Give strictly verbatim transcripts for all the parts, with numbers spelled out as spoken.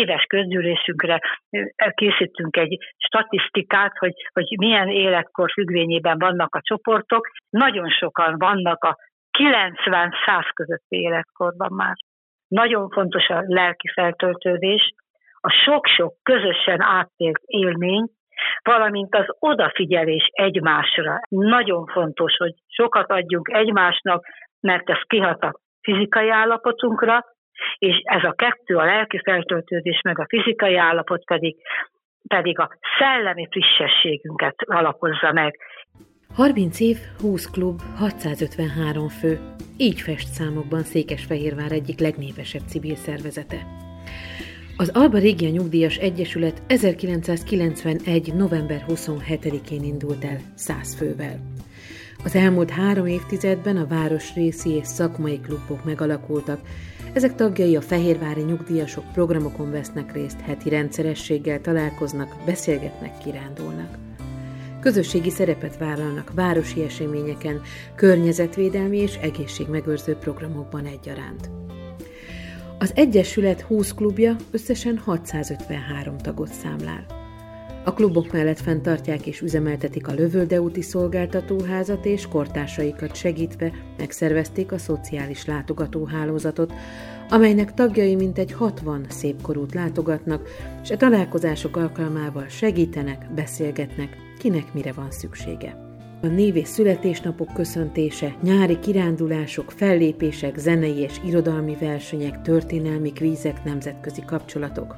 éves közgyűlésünkre készítünk egy statisztikát, hogy, hogy milyen életkor függvényében vannak a csoportok. Nagyon sokan vannak a kilencven-száz közötti életkorban már. Nagyon fontos a lelki feltöltődés, a sok-sok közösen átélt élmény, valamint az odafigyelés egymásra. Nagyon fontos, hogy sokat adjunk egymásnak, mert ez kihat a fizikai állapotunkra, és ez a kettő, a lelki feltöltődés meg a fizikai állapot pedig, pedig a szellemi frissességünket alapozza meg. harminc év, húsz klub, hatszázötvenhárom fő. Így fest számokban Székesfehérvár egyik legnépesebb civil szervezete. Az Alba Regia Nyugdíjas Egyesület ezerkilencszázkilencvenegy. november huszonhetedikén indult el száz fővel. Az elmúlt három évtizedben a városrészi és szakmai klubok megalakultak. Ezek tagjai a fehérvári nyugdíjasok programokon vesznek részt, heti rendszerességgel találkoznak, beszélgetnek, kirándulnak. Közösségi szerepet vállalnak városi eseményeken, környezetvédelmi és egészségmegőrző programokban egyaránt. Az Egyesület húsz klubja összesen hatszázötvenhárom tagot számlál. A klubok mellett fenntartják és üzemeltetik a Lövöldeúti Szolgáltatóházat, és kortársaikat segítve megszervezték a Szociális Látogatóhálózatot, amelynek tagjai mintegy hatvan szépkorút látogatnak, és a találkozások alkalmával segítenek, beszélgetnek, kinek mire van szüksége. A név és születésnapok köszöntése, nyári kirándulások, fellépések, zenei és irodalmi versenyek, történelmi kvízek, nemzetközi kapcsolatok.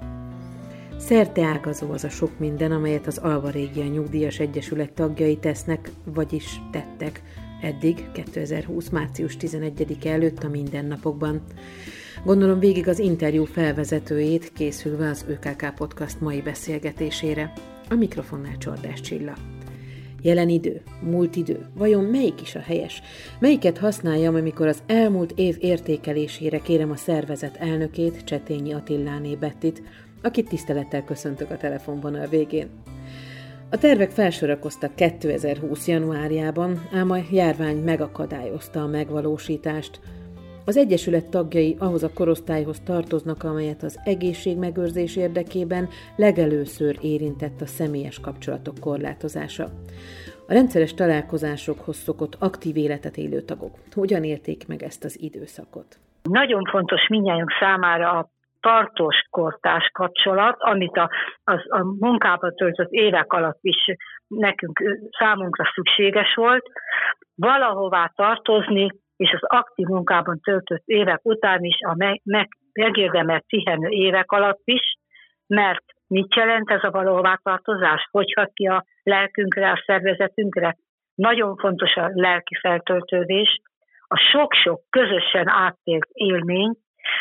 Szerteágazó az a sok minden, amelyet az Alba Regia Nyugdíjas Egyesület tagjai tesznek, vagyis tettek eddig, kétezer-húsz. március tizenegyedike előtt a mindennapokban. Gondolom végig az interjú felvezetőjét, készülve az ÖKK Podcast mai beszélgetésére. A mikrofonnál Csordás Csilla. Jelen idő, múlt idő, vajon melyik is a helyes? Melyiket használjam, amikor az elmúlt év értékelésére kérem a szervezet elnökét, Csetényi Attiláné Bettit, akit tisztelettel köszöntök a telefonvonal végén. A tervek felsorakoztak kétezer-húsz. januárjában, ám a járvány megakadályozta a megvalósítást. Az Egyesület tagjai ahhoz a korosztályhoz tartoznak, amelyet az egészségmegőrzés érdekében legelőször érintett a személyes kapcsolatok korlátozása. A rendszeres találkozásokhoz szokott aktív életet élő tagok hogyan érték meg ezt az időszakot? Nagyon fontos mindnyájunk számára a tartós kortárs kapcsolat, amit a, az, a munkában töltött évek alatt is nekünk, számunkra szükséges volt, valahová tartozni, és az aktív munkában töltött évek után is, a meg, meg, megérdemelt pihenő évek alatt is, mert mit jelent ez a valahová tartozás? Hogy hat ki a lelkünkre, a szervezetünkre? Nagyon fontos a lelki feltöltődés, a sok-sok közösen átélt élmény,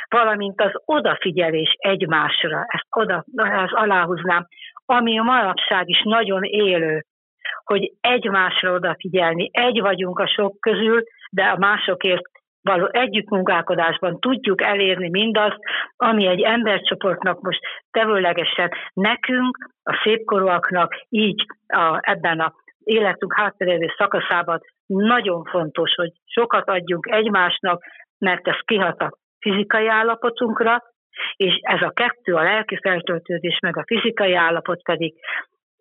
valamint az odafigyelés egymásra, ezt, oda, ezt aláhúznám, ami a manapság is nagyon élő, hogy egymásra odafigyelni, egy vagyunk a sok közül, de a másokért való együttmunkálkodásban tudjuk elérni mindazt, ami egy embercsoportnak most tevőlegesen nekünk, a szépkorúaknak így a, ebben az életünk hátralévő szakaszában nagyon fontos, hogy sokat adjunk egymásnak, mert ez kihat a fizikai állapotunkra, és ez a kettő, a lelki feltöltődés meg a fizikai állapot pedig,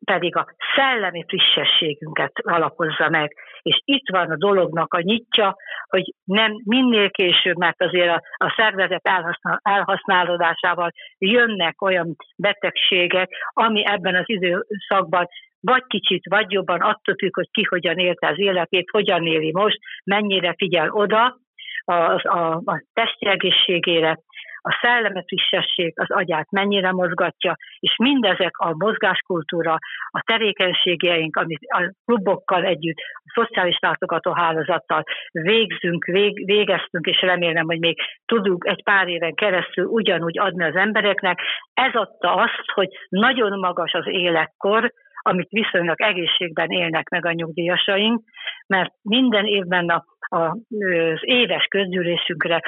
pedig a szellemi frissességünket alapozza meg. És itt van a dolognak a nyitja, hogy nem minél később, mert azért a, a szervezet elhasznál, elhasználódásával jönnek olyan betegségek, ami ebben az időszakban vagy kicsit, vagy jobban attól függ, hogy ki hogyan élte az életét, hogyan éli most, mennyire figyel oda a, a, a testi egészségére, a szellemi frissesség az agyát mennyire mozgatja, és mindezek a mozgáskultúra, a tevékenységeink, amit a klubokkal együtt, a szociális látogatóhálózattal végzünk, vég, végeztünk, és remélem, hogy még tudunk egy pár éven keresztül ugyanúgy adni az embereknek. Ez adta azt, hogy nagyon magas az életkor, amit viszonylag egészségben élnek meg a nyugdíjasaink, mert minden évben a az éves közgyűlésünkre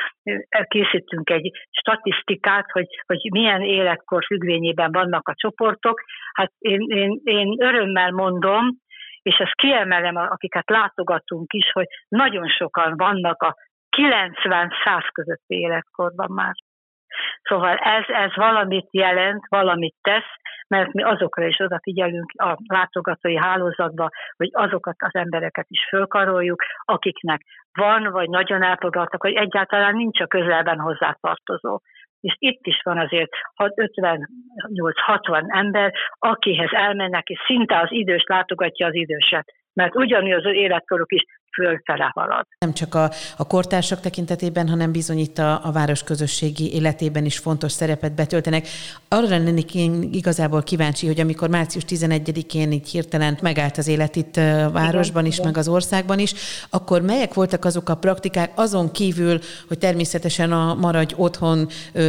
készítünk egy statisztikát, hogy, hogy milyen életkor függvényében vannak a csoportok. Hát én, én, én örömmel mondom, és ezt kiemelem, akiket látogatunk is, hogy nagyon sokan vannak a kilencven-száz közötti életkorban már. Szóval ez, ez valamit jelent, valamit tesz, mert mi azokra is odafigyelünk a látogatói hálózatba, hogy azokat az embereket is fölkaroljuk, akiknek van, vagy nagyon elfogadtak, hogy egyáltalán nincs a közelben hozzátartozó. És itt is van azért ötvennyolc-hatvan ember, akihez elmennek, és szinte az idős látogatja az időset, mert ugyanúgy az életkoruk is fölfele halad. Nem csak a, a kortársak tekintetében, hanem bizony itt a, a város közösségi életében is fontos szerepet betöltenek. Arra lennék én igazából kíváncsi, hogy amikor március tizenegyedikén így hirtelen megállt az élet itt a városban igen, is, igen. meg az országban is, akkor melyek voltak azok a praktikák azon kívül, hogy természetesen a maradj otthon ö,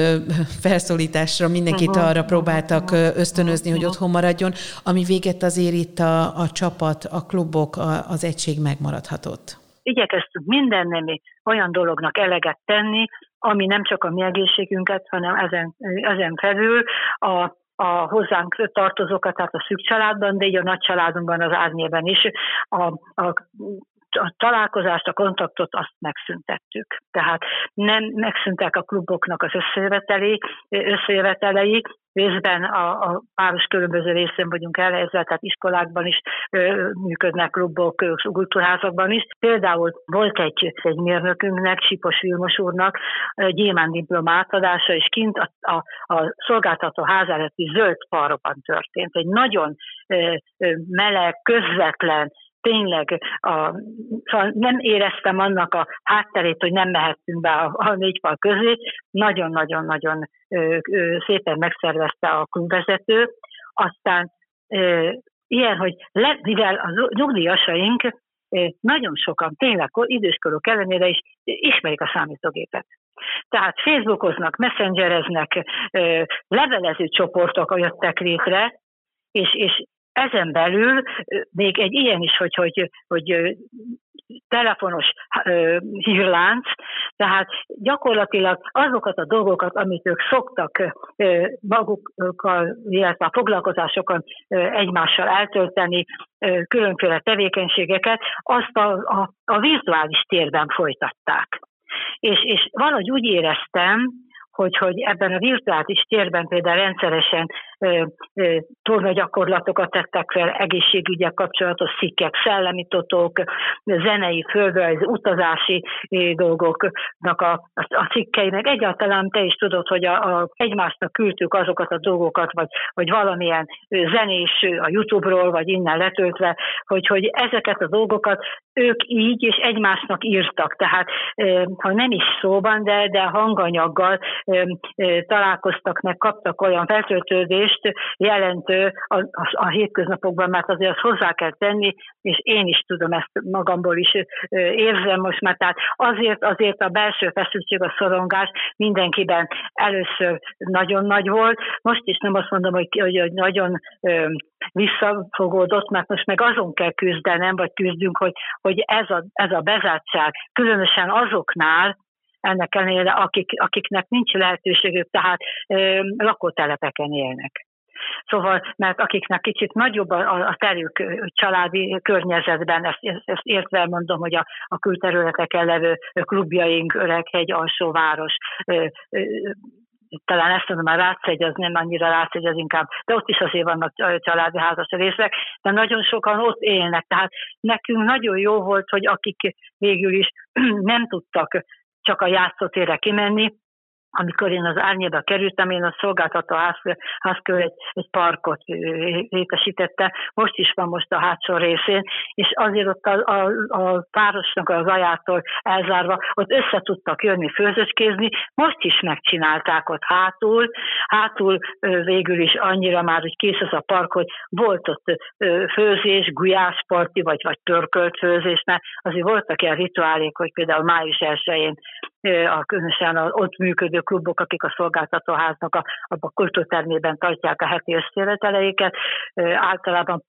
felszólításra mindenkit arra próbáltak ösztönözni, hogy otthon maradjon, ami véget azért itt a, a csapat, a klubok, a, az egység megmaradható. Igyekeztünk mindennél még olyan dolognak eleget tenni, ami nem csak a mi egészségünket, hanem ezen, ezen felül a, a hozzánk tartozókat, tehát a szűk családban, de így a nagy családunkban, az árnyében is a, a, a találkozást, a kontaktot azt megszüntettük. Tehát nem megszűntek a kluboknak az összejövetelei, összejövetelei részben a, a város különböző részén vagyunk elhelyezve, tehát iskolákban is ö, működnek klubok, kultúrházakban is. Például volt egy, egy mérnökünknek, Sipos Vilmos úrnak gyémánt diploma átadása, és kint a, a, a szolgáltatóház előtti zöld parkban történt. Egy nagyon ö, meleg, közvetlen, tényleg a, nem éreztem annak a hátterét, hogy nem mehettünk be a, a négy fal közé. Nagyon-nagyon-nagyon szépen megszervezte a klubvezető. Aztán ö, ilyen, hogy le, mivel a nyugdíjasaink ö, nagyon sokan, tényleg időskorok ellenére is ismerik a számítógépet. Tehát facebookoznak, messengereznek, ö, levelező csoportok jöttek létre, és, és ezen belül még egy ilyen is, hogy, hogy, hogy telefonos hírlánc, tehát gyakorlatilag azokat a dolgokat, amit ők szoktak magukkal, illetve a foglalkozásokon egymással eltölteni, különféle tevékenységeket, azt a, a, a virtuális térben folytatták. És, és valahogy úgy éreztem, Hogy, hogy ebben a virtuális térben például rendszeresen e, e, tornagyakorlatokat tettek fel, egészségügyek kapcsolatos szikkek, szellemi totók, zenei, földrajz, utazási e, dolgoknak a, a, a cikkeinek. Egyáltalán te is tudod, hogy a, a, egymásnak küldtük azokat a dolgokat, vagy, vagy valamilyen zenés a YouTube-ról, vagy innen letöltve, hogy, hogy ezeket a dolgokat ők így és egymásnak írtak. Tehát, e, ha nem is szóban, de, de hanganyaggal találkoztak meg, kaptak olyan feltöltődést jelentő a, a, a hétköznapokban, mert azért azt hozzá kell tenni, és én is tudom, ezt magamból is érzem most már, tehát azért, azért a belső feszültség, a szorongás mindenkiben először nagyon nagy volt, most is nem azt mondom, hogy, hogy nagyon visszafogódott, mert most meg azon kell küzdenem, vagy küzdünk, hogy, hogy ez, a, ez a bezártság, különösen azoknál, ennek ellenére, akik, akiknek nincs lehetőségük, tehát ö, lakótelepeken élnek. Szóval, mert akiknek kicsit nagyobb a, a terjük családi környezetben, ezt, ezt értve mondom, hogy a, a külterületeken levő klubjaink, Öreghegy, Alsóváros, ö, ö, talán ezt mondom, a Rácegy, az nem annyira Rácegy, az inkább, de ott is azért vannak családi házas részek, de nagyon sokan ott élnek. Tehát nekünk nagyon jó volt, hogy akik végül is nem tudtak csak a játszótérre kimenni. Amikor én az árnyéba kerültem, én a szolgáltatóház körül egy, egy parkot létesítettem, most is van most a hátsó részén, és azért ott a, a, a városnak az ajától elzárva, ott össze tudtak jönni főzöcskézni, most is megcsinálták ott hátul, hátul végül is annyira már, hogy kész az a park, hogy volt ott főzés, gulyásparti, vagy, vagy pörkölt főzés, mert azért voltak ilyen rituálék, hogy például május elsején a különösen az ott működő klubok, akik a szolgáltatóháznak a, a kultúrtermében tartják a heti összejöveteleiket, általában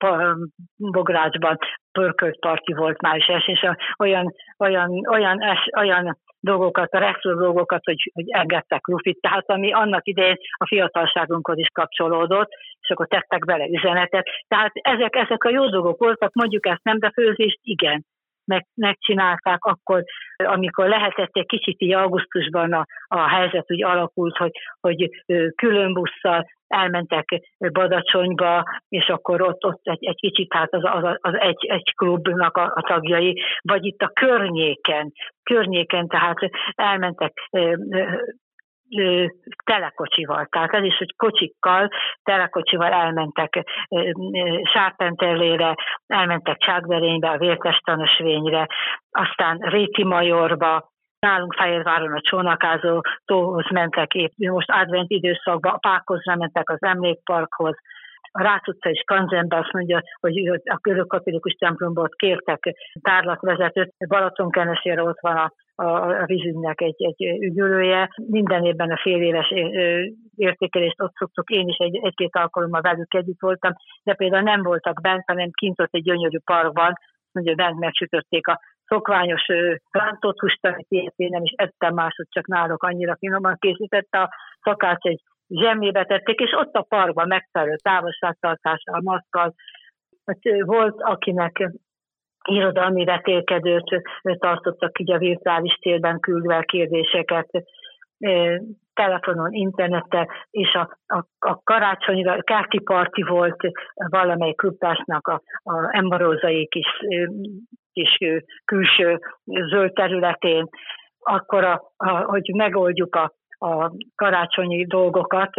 Bográcsban pörkölt parti volt május elsején, és olyan, olyan, olyan, es, olyan dolgokat, a retro dolgokat, hogy, hogy engedtek lufit, tehát ami annak idején a fiatalságunkhoz is kapcsolódott, és akkor tettek bele üzenetet. Tehát ezek, ezek a jó dolgok voltak, mondjuk ezt nem, de főzést igen. meg, megcsinálták akkor, amikor lehetett, egy kicsit így augusztusban a, a helyzet úgy alakult, hogy, hogy külön busszal elmentek Badacsonyba, és akkor ott, ott egy, egy kicsit hát az, az, az egy, egy klubnak a, a tagjai, vagy itt a környéken, környéken, tehát elmentek ö, ö, telekocsival, tehát ez is, hogy kocsikkal, telekocsival elmentek Sárpenterlére, elmentek Csákberénybe, a Vértes tanösvényre, aztán Réti-Majorba, nálunk Fehérváron a Csónakázó tóhoz mentek épp, most advent időszakban, a Pákozra mentek az Emlékparkhoz, a Rácz utca és Kanzenbe, azt mondja, hogy a görögkatolikus templomból kértek tárlatvezetőt, Balatonkenesérre ott van a, a, a vízügynek egy, egy ügyülője. Minden évben a fél éves értékelést ott szoktuk, én is egy, egy-két alkalommal velük együtt voltam, de például nem voltak bent, hanem kint ott egy gyönyörű parkban, mondja, bent megsütötték a szokványos rántott húst, amit én nem is ettem máshogy, csak náluk annyira finoman készítette, a szakács egy zsemlébe tették, és ott a parkban megfelelő távolságtartással, maszkkal. Volt, akinek irodalmi vetélkedőt tartottak így a virtuális térben küldve kérdéseket, telefonon, internettel, és a, a, a karácsonyra kárti parti volt valamely klubtársnak, a, a embarózai kis, kis külső zöld területén, akkor, a, a, hogy megoldjuk a, a karácsonyi dolgokat,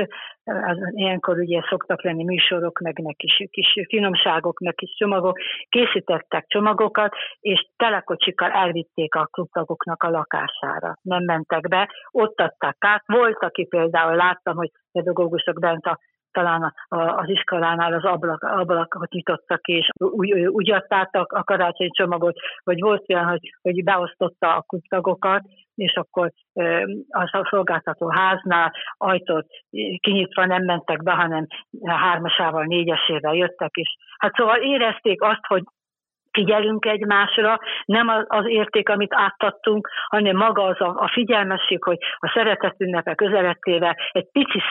az, ilyenkor ugye szoktak lenni műsorok, meg, meg kis, kis finomságok, meg kis csomagok, készítettek csomagokat, és telekocsikkal elvitték a klubtagoknak a lakására. Nem mentek be, ott adták át. Volt, aki például láttam, hogy pedagógusok bent a, talán az iskolánál az ablak, ablakot nyitottak ki, és úgy, úgy adták a karácsonyi csomagot, vagy volt olyan, hogy, hogy beosztotta a klubtagokat, és akkor a szolgáltatóháznál ajtót kinyitva nem mentek be, hanem hármasával, négyesével jöttek is. Hát szóval érezték azt, hogy figyelünk egymásra, nem az érték, amit átadtunk, hanem maga az a, a figyelmesség, hogy a szeretet ünnepe közeletével egy pici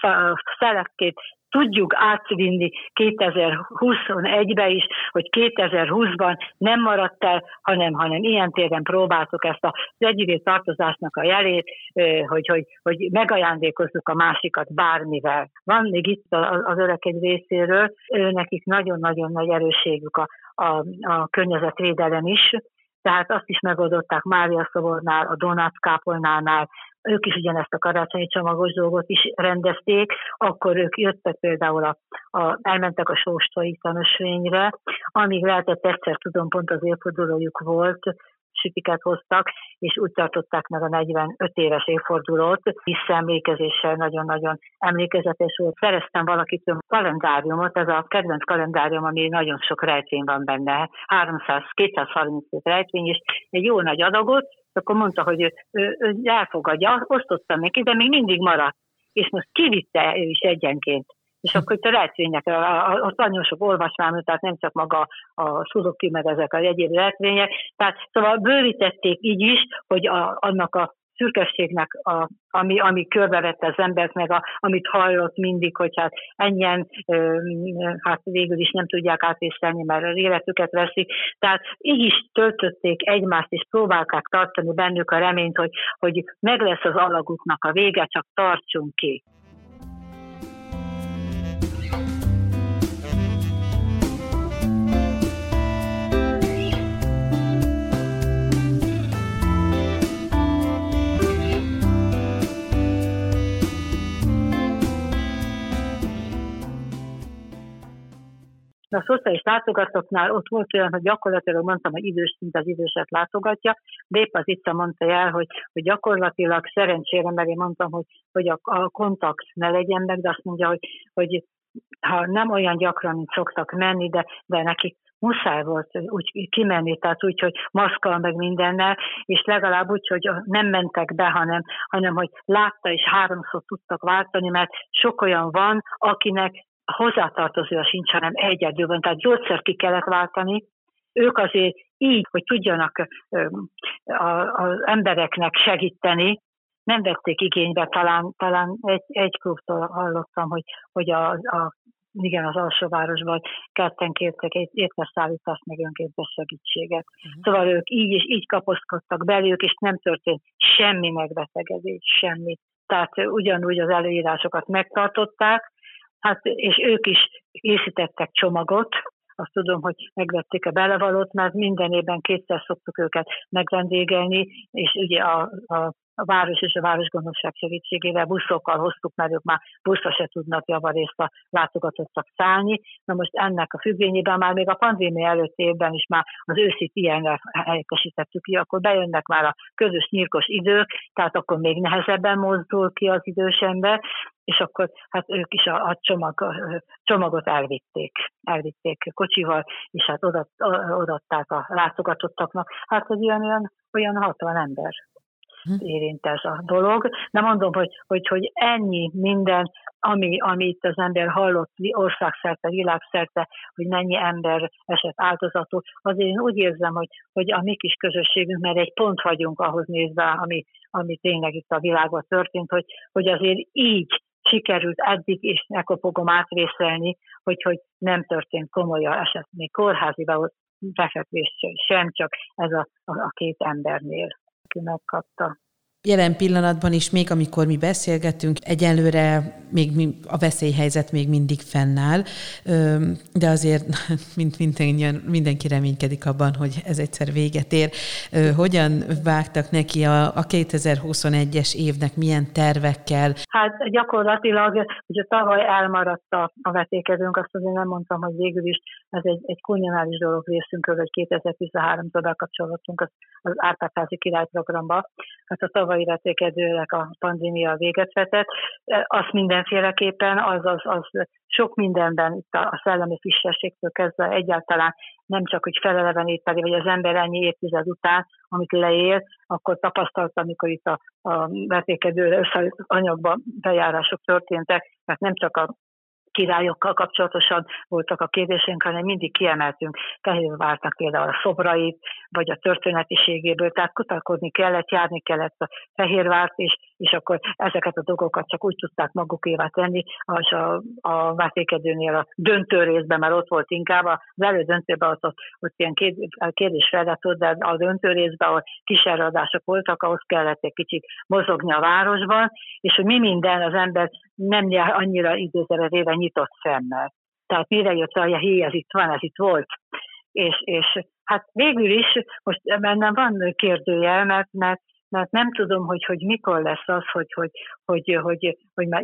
szeletét tudjuk átvinni kétezer-huszonegybe is, hogy kétezer-húszban nem maradt el, hanem, hanem ilyen téren próbáltuk ezt az együvé tartozásnak a jelét, hogy, hogy, hogy megajándékozzuk a másikat bármivel. Van még itt az öreg egy részéről, nekik nagyon-nagyon nagy erősségük a, a, a környezetvédelem is, tehát azt is megoldották Mária Szobornál, a Donát kápolnánál, ők is ugyanezt a karácsonyi csomagos dolgot is rendezték, akkor ők jöttek például, a, a, elmentek a Sóstói tanösvényre, amíg lehetett egyszer, tudom, pont az évfordulójuk volt, sütiket hoztak, és úgy tartották meg a negyvenöt éves évfordulót, visszaemlékezéssel, nagyon-nagyon emlékezetes volt. Szereztem valakitől kalendáriumot, ez a kedvenc kalendárium, ami nagyon sok rejtvény van benne, háromszáz-kétszázharminc rejtvény, és egy jó nagy adagot, akkor mondta, hogy ő, ő, ő elfogadja, osztottam neki, de még mindig maradt. És most kivitte ő is egyenként. És akkor itt a rejtvények, ott nagyon sok olvasmány, tehát nem csak maga a Suzuki, meg ezek az egyéb rejtvények. Tehát szóval bővítették így is, hogy a, annak a szürkességnek, a, ami, ami körbevette az embert, meg a, amit hallott mindig, hogy hát ennyien ö, hát végül is nem tudják átvészelni, mert az életüket veszik. Tehát így is töltötték egymást, és próbálták tartani bennük a reményt, hogy, hogy meg lesz az alaguknak a vége, csak tartsunk ki. A szociális látogatóknál ott volt olyan, hogy gyakorlatilag mondtam, hogy idős szint az időset látogatja, de épp az itt mondta el, hogy, hogy gyakorlatilag szerencsére, mert én mondtam, hogy, hogy a, a kontakt ne legyen meg, de azt mondja, hogy, hogy ha nem olyan gyakran, mint szoktak menni, de, de nekik muszáj volt úgy kimenni, tehát úgy, hogy maszkkal meg mindennel, és legalább úgy, hogy nem mentek be, hanem, hanem hogy látta és háromszor tudtak váltani, mert sok olyan van, akinek hozzátartozója sincs, hanem egyedül, tehát gyógyszert ki kellett váltani. Ők azért így, hogy tudjanak az embereknek segíteni, nem vették igénybe, talán, talán egy, egy klubtól hallottam, hogy, hogy a, a igen, az alsóvárosban ketten kértek egy étkezszállítást, meg önkéntes segítséget. Uh-huh. Szóval ők így és így kapaszkodtak belőlük, és nem történt semmi megbetegedés, semmi. Tehát ugyanúgy az előírásokat megtartották, hát, és ők is készítettek csomagot, azt tudom, hogy megvették a belevalót, mert minden évben kétszer szoktuk őket megvendégelni, és ugye a, a a város és a városgondosság segítségével buszokkal hoztuk, mert ők már buszra se tudnak javarészt a látogatottak szállni. Na most ennek a függvényében már még a pandémia előtti évben is már az őszit ilyenre helyettesítettük ki, akkor bejönnek már a közös nyírkos idők, tehát akkor még nehezebben mozdul ki az idős ember, és akkor hát ők is a, a, csomag, a csomagot elvitték, elvitték kocsival, és hát oda, odaadták a látogatottaknak. Hát az ilyen, olyan, olyan hatvan ember érint ez a dolog. De mondom, hogy, hogy, hogy ennyi minden, ami, amit az ember hallott országszerte, világszerte, hogy mennyi ember esett áldozatul, azért én úgy érzem, hogy, hogy a mi kis közösségünk, mert egy pont vagyunk ahhoz nézve, ami, ami tényleg itt a világban történt, hogy, hogy azért így sikerült eddig, és ekkor fogom átvészelni, hogy, hogy nem történt komolyan eset, még kórházi befekvés sem, csak ez a, a, a két embernél. Megkapta. Jelen pillanatban is, még amikor mi beszélgetünk, egyelőre még mi, a veszélyhelyzet még mindig fennáll, de azért mint minden, mindenki reménykedik abban, hogy ez egyszer véget ér. Hogyan vágtak neki a, a kétezer-huszonegyes évnek, milyen tervekkel? Hát gyakorlatilag, ugye tavaly elmaradt a, a vetélkedőnk, azt azért nem mondtam, hogy végül is ez egy, egy kulminális dolog részünkről, hogy kétezer-tizenháromtól bekapcsolódtunk az, az Ártáktázi Király Programba. Hát a tavalyi vetélkedőnek a pandémia véget vetett. Azt mindenféleképpen, az, az, az sok mindenben, itt a szellemi frissességtől kezdve egyáltalán nem csak, hogy feleleveníteni, vagy az ember ennyi évtized után, amit leél, akkor tapasztalta, amikor itt a, a vetélkedőre összeállított anyagba bejárások történtek, mert nem csak a királyokkal kapcsolatosan voltak a kérdésénk, hanem mindig kiemeltünk. Tehérbe vártak például a szobrait, vagy a történetiségéből, tehát kutatkozni kellett, járni kellett a Fehérvárt is, és akkor ezeket a dolgokat csak úgy tudták magukévá tenni, és a, a vetélkedőnél a döntő részben, mert ott volt inkább, az elődöntőben ott, ott, ott ilyen kérdés feladatot, de a döntő részben, ahol kísérőadások voltak, ahhoz kellett egy kicsit mozogni a városban, és hogy mi minden az ember nem jár annyira időzeredéve nyitott szemmel. Tehát mire jött rá, hogy a hé, ez itt van, ez itt volt. És, és hát végül is most bennem van kérdőjel, mert, mert, mert nem tudom, hogy, hogy mikor lesz az, hogy, hogy, hogy, hogy, hogy már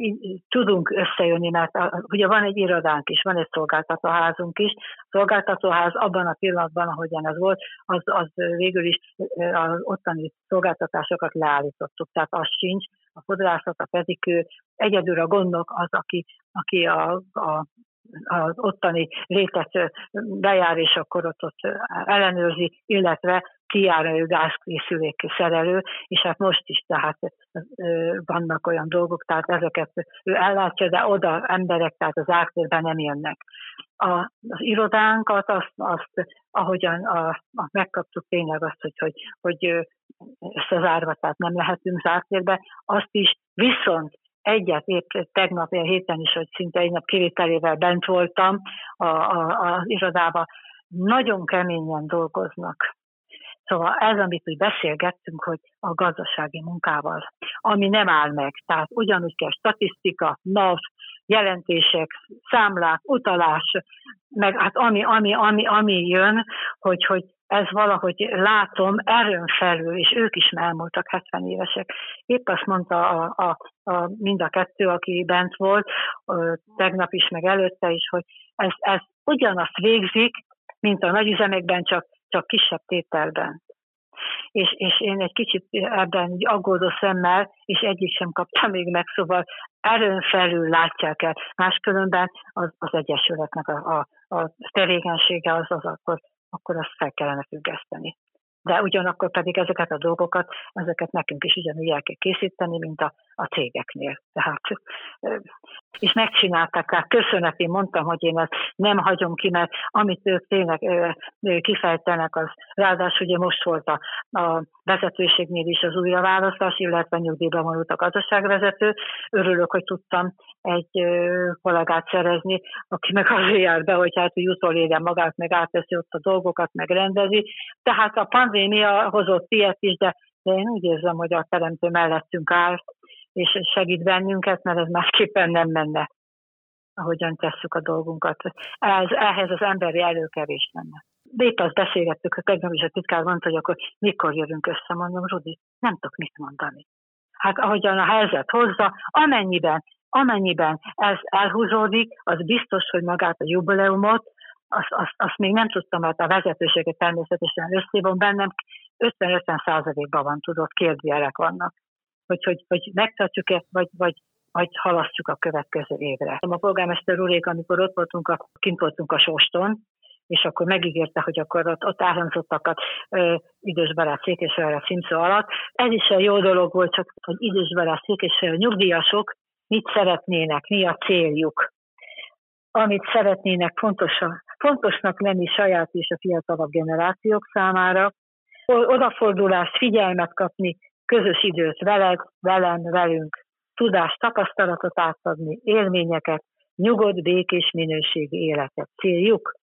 tudunk összejönni, mert a, ugye van egy irodánk is, van egy szolgáltatóházunk is. A szolgáltatóház abban a pillanatban, ahogyan ez volt, az, az végül is az ottani szolgáltatásokat leállítottuk, tehát az sincs. A fodrászat, a pedikő, egyedül a gondok az, aki, aki a, a, az ottani létet bejár, és akkor ott, ott ellenőrzi, illetve kijár ő gázkészülék szerelő, és hát most is tehát vannak olyan dolgok, tehát ezeket ő ellátja, de oda emberek, tehát az ártérben nem jönnek. A, az irodánkat, azt, azt ahogyan a, a, megkaptuk tényleg azt, hogy, hogy, hogy összezárva, tehát nem lehetünk zárt térbe, azt is viszont egyet épp tegnap, a héten is, hogy szinte egy nap kivételével bent voltam a, a, az irodában, nagyon keményen dolgoznak. Szóval ez, amit úgy beszélgettünk, hogy a gazdasági munkával, ami nem áll meg, tehát ugyanúgy kell statisztika, NAV, jelentések, számlák, utalás, meg hát ami, ami, ami, ami jön, hogy, hogy ez valahogy látom erőn felül, és ők is elmúltak, hetven évesek. Épp azt mondta a, a, a, mind a kettő, aki bent volt, tegnap is, meg előtte is, hogy ez, ez ugyanazt végzik, mint a nagyüzemekben, csak, csak kisebb tételben. És, és én egy kicsit ebben aggódó szemmel, és egyik sem kaptam még meg, szóval erőn felül látják el. Máskülönben az, az Egyesületnek a, a, a tevékenysége az az, akkor, akkor azt fel kellene függeszteni. De ugyanakkor pedig ezeket a dolgokat, ezeket nekünk is ugyanúgy el kell készíteni, mint a, a cégeknél. Tehát, és megcsinálták, tehát köszönet, én mondtam, hogy én ezt nem hagyom ki, mert amit ők tényleg kifejtenek, az ráadásul ugye most volt a, a vezetőségnél is az újraválasztás, illetve nyugdíjban vonult a gazdaságvezető. Örülök, hogy tudtam egy kollégát szerezni, aki meg azért jár be, hogy hát jutól érje magát, meg átveszi ott a dolgokat, meg rendezi. Tehát a pandémia hozott ilyet is, de, de én úgy érzem, hogy a teremtő mellettünk áll, és segít bennünket, mert ez másképpen nem menne, ahogyan tesszük a dolgunkat. Ez, ehhez az emberi előkevés lenne. De épp azt beszélgettük, hogy tegnap is a titkár mondta, hogy akkor mikor jövünk össze, mondom, Rudi, nem tudok mit mondani. Hát ahogyan a helyzet hozza, amennyiben, amennyiben ez elhúzódik, az biztos, hogy magát a jubileumot, azt, azt, azt még nem tudtam, mert a vezetőséget természetesen összévom bennem, ötven-ötven százalékban van, tudod, kérdőjelek vannak, hogy, hogy, hogy megtartjuk-e, vagy, vagy, vagy halasztjuk a következő évre. A polgármester úrék, amikor ott voltunk, a, kint voltunk a Sóston, és akkor megígérte, hogy akkor ott, ott elhangzottakat ö, idősbarát Székesfehérvár címszó alatt. Ez is egy jó dolog volt, csak hogy idősbarát Székesfehérvár nyugdíjasok mit szeretnének, mi a céljuk. Amit szeretnének fontosan, fontosnak lenni saját és a fiatalabb generációk számára, odafordulást, figyelmet kapni, közös időt veled, velem, velünk, tudást, tapasztalatot átadni, élményeket, nyugodt, békés, minőségi életet. Céljuk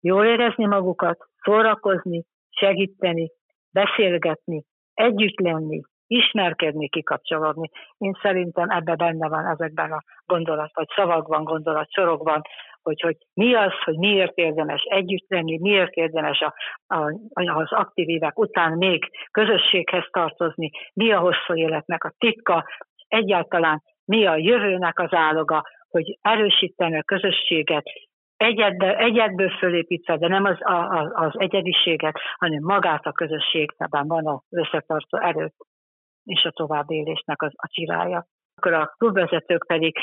jól érezni magukat, szórakozni, segíteni, beszélgetni, együtt lenni, ismerkedni, kikapcsolódni. Én szerintem ebben benne van, ezekben a gondolat, vagy szavakban, gondolatsorokban, hogy, hogy mi az, hogy miért érdemes együtt lenni, miért érdemes a, a, az aktív évek után még közösséghez tartozni, mi a hosszú életnek a titka, egyáltalán mi a jövőnek az áloga, hogy erősíteni a közösséget, Egyedből, egyedből fölépítve, de nem az, az, az egyediséget, hanem magát a közösségben van az összetartó erőt és a továbbélésnek az, a csirája. Akkor a klubvezetők pedig,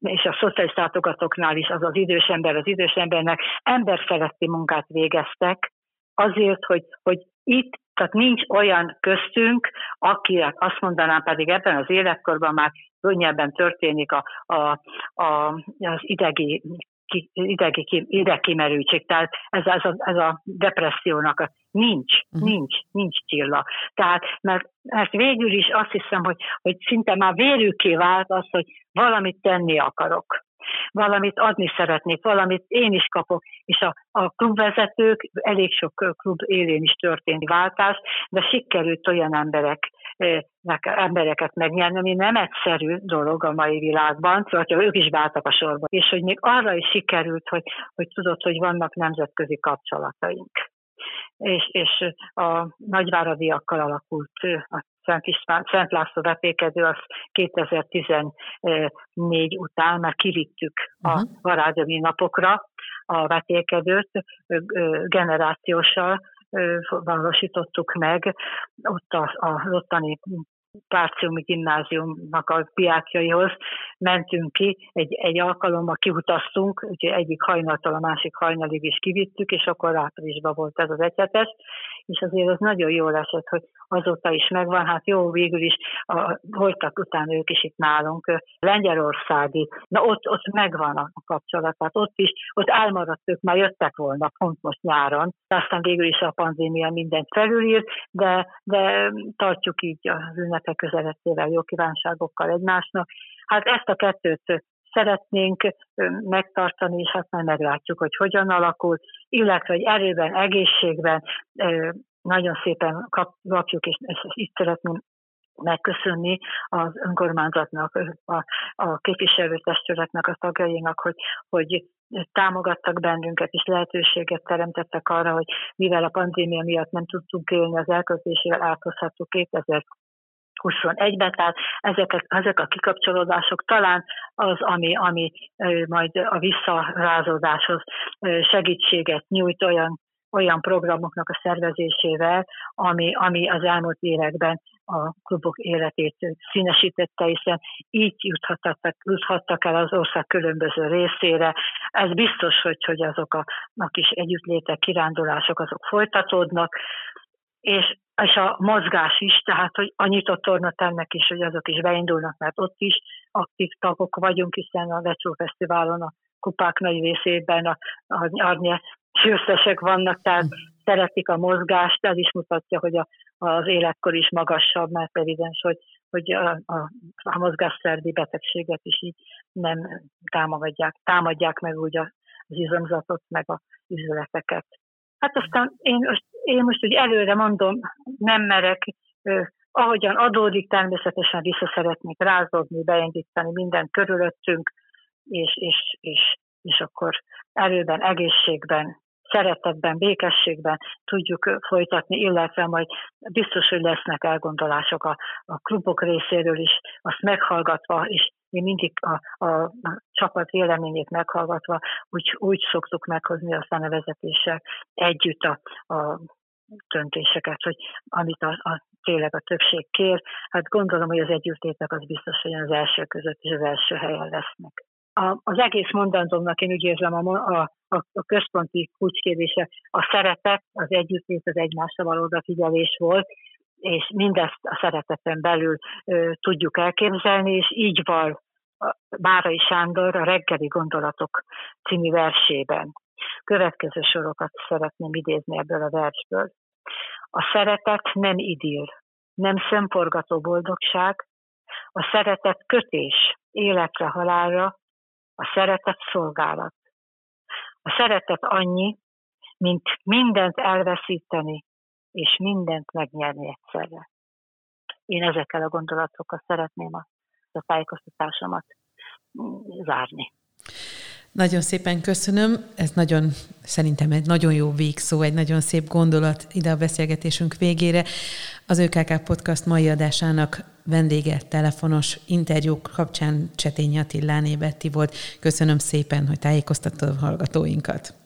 és a szociális látogatóknál is az az idős ember, az idős embernek emberfeletti munkát végeztek azért, hogy, hogy itt, tehát nincs olyan köztünk, akire azt mondanám, pedig ebben az életkorban már könnyebben történik a, a, a, az idegi Ki, idegi, idegkimerültség, tehát ez, ez, a, ez a depressziónak a, nincs, nincs, nincs Csilla. Tehát, mert, mert végül is azt hiszem, hogy, hogy szinte már vérükké vált az, hogy valamit tenni akarok, valamit adni szeretnék, valamit én is kapok, és a, a klubvezetők, elég sok klub élén is történt váltás, de sikerült olyan emberek, embereket megnyerni, ami nem egyszerű dolog a mai világban, szóval ők is beálltak a sorba. És hogy még arra is sikerült, hogy, hogy tudod, hogy vannak nemzetközi kapcsolataink. És, és a nagyváradiakkal alakult a Szent István Szent László vetélkedő, az kétezer-tizennégy után már kivittük a varázsdömi napokra a vetélkedőt generációssal, valósítottuk meg, ott az ottani Párcium gimnáziumnak a diákjaihoz mentünk ki, egy, egy alkalommal kiutaztunk, úgyhogy egyik hajnaltól a másik hajnalig is kivittük, és akkor áprilisban volt ez az egyetes, és azért az nagyon jól esett, hogy azóta is megvan, hát jó, végül is a, voltak utána ők is itt nálunk, lengyelországi, na ott, ott megvan a kapcsolat, tehát ott is, ott elmaradtuk, már jöttek volna, pont most nyáron, de aztán végül is a pandémia mindent felülírt, de, de tartjuk így az ünnepek közeletével, jó kívánságokkal egymásnak. Hát ezt a kettőt szeretnénk megtartani, és hát már meglátjuk, hogy hogyan alakul, illetve hogy erőben, egészségben nagyon szépen kapjuk, és itt szeretném megköszönni az önkormányzatnak, a, a képviselőtestületnek, a tagjainak, hogy, hogy támogattak bennünket, és lehetőséget teremtettek arra, hogy mivel a pandémia miatt nem tudtunk élni az elköltésével, elkozhattuk kétezer-huszonegyben, tehát ezek, ezek a kikapcsolódások talán az, ami, ami majd a visszarázódáshoz segítséget nyújt olyan, olyan programoknak a szervezésével, ami, ami az elmúlt években a klubok életét színesítette, hiszen így juthattak, juthattak el az ország különböző részére. Ez biztos, hogy, hogy azok a, a kis együttlétek, kirándulások, azok folytatódnak, és és a mozgás is, tehát hogy a nyitott tornot ennek is, hogy azok is beindulnak, mert ott is aktív tagok vagyunk, hiszen a Vecsófesztiválon a kupák nagy részében a, a, a győztesek vannak, tehát szeretik a mozgást, ez is mutatja, hogy a, az életkor is magasabb, mert evidens, hogy hogy a, a, a mozgásszervi betegséget is így nem támadják, támadják meg úgy az izomzatot, meg az izületeket. Hát aztán én, én most úgy előre mondom, nem merek, ahogyan adódik, természetesen vissza szeretnék rázogni, beindítani minden körülöttünk, és, és, és, és akkor erőben, egészségben, szeretetben, békességben tudjuk folytatni, illetve majd biztos, hogy lesznek elgondolások a, a klubok részéről is, azt meghallgatva, és mi mindig a, a, a csapat véleményét meghallgatva úgy, úgy szoktuk meghozni aztán a vezetéssel együtt a, a döntéseket, hogy amit a, a, tényleg a többség kér. Hát gondolom, hogy az együttétek az biztos, hogy az első között és az első helyen lesznek. A, az egész mondandómnak én úgy érzem a, a, a központi kulcskérdése a szeretet, az együttlét, az egymásra való odafigyelés volt, és mindezt a szereteten belül ö, tudjuk elképzelni, és így van Bárai Sándor a Reggeli gondolatok című versében. Következő sorokat szeretném idézni ebből a versből. A szeretet nem idill, nem szemporgató boldogság, a szeretet kötés életre, halálra, a szeretet szolgálat. A szeretet annyi, mint mindent elveszíteni, és mindent megnyerni egyszerre. Én ezekkel a gondolatokkal szeretném a, a tájékoztatásomat zárni. Nagyon szépen köszönöm. Ez nagyon, szerintem egy nagyon jó végszó, egy nagyon szép gondolat ide a beszélgetésünk végére. Az ÖKK Podcast mai adásának vendége telefonos interjúk kapcsán Csetényi Attiláné Betti volt. Köszönöm szépen, hogy tájékoztatta a hallgatóinkat.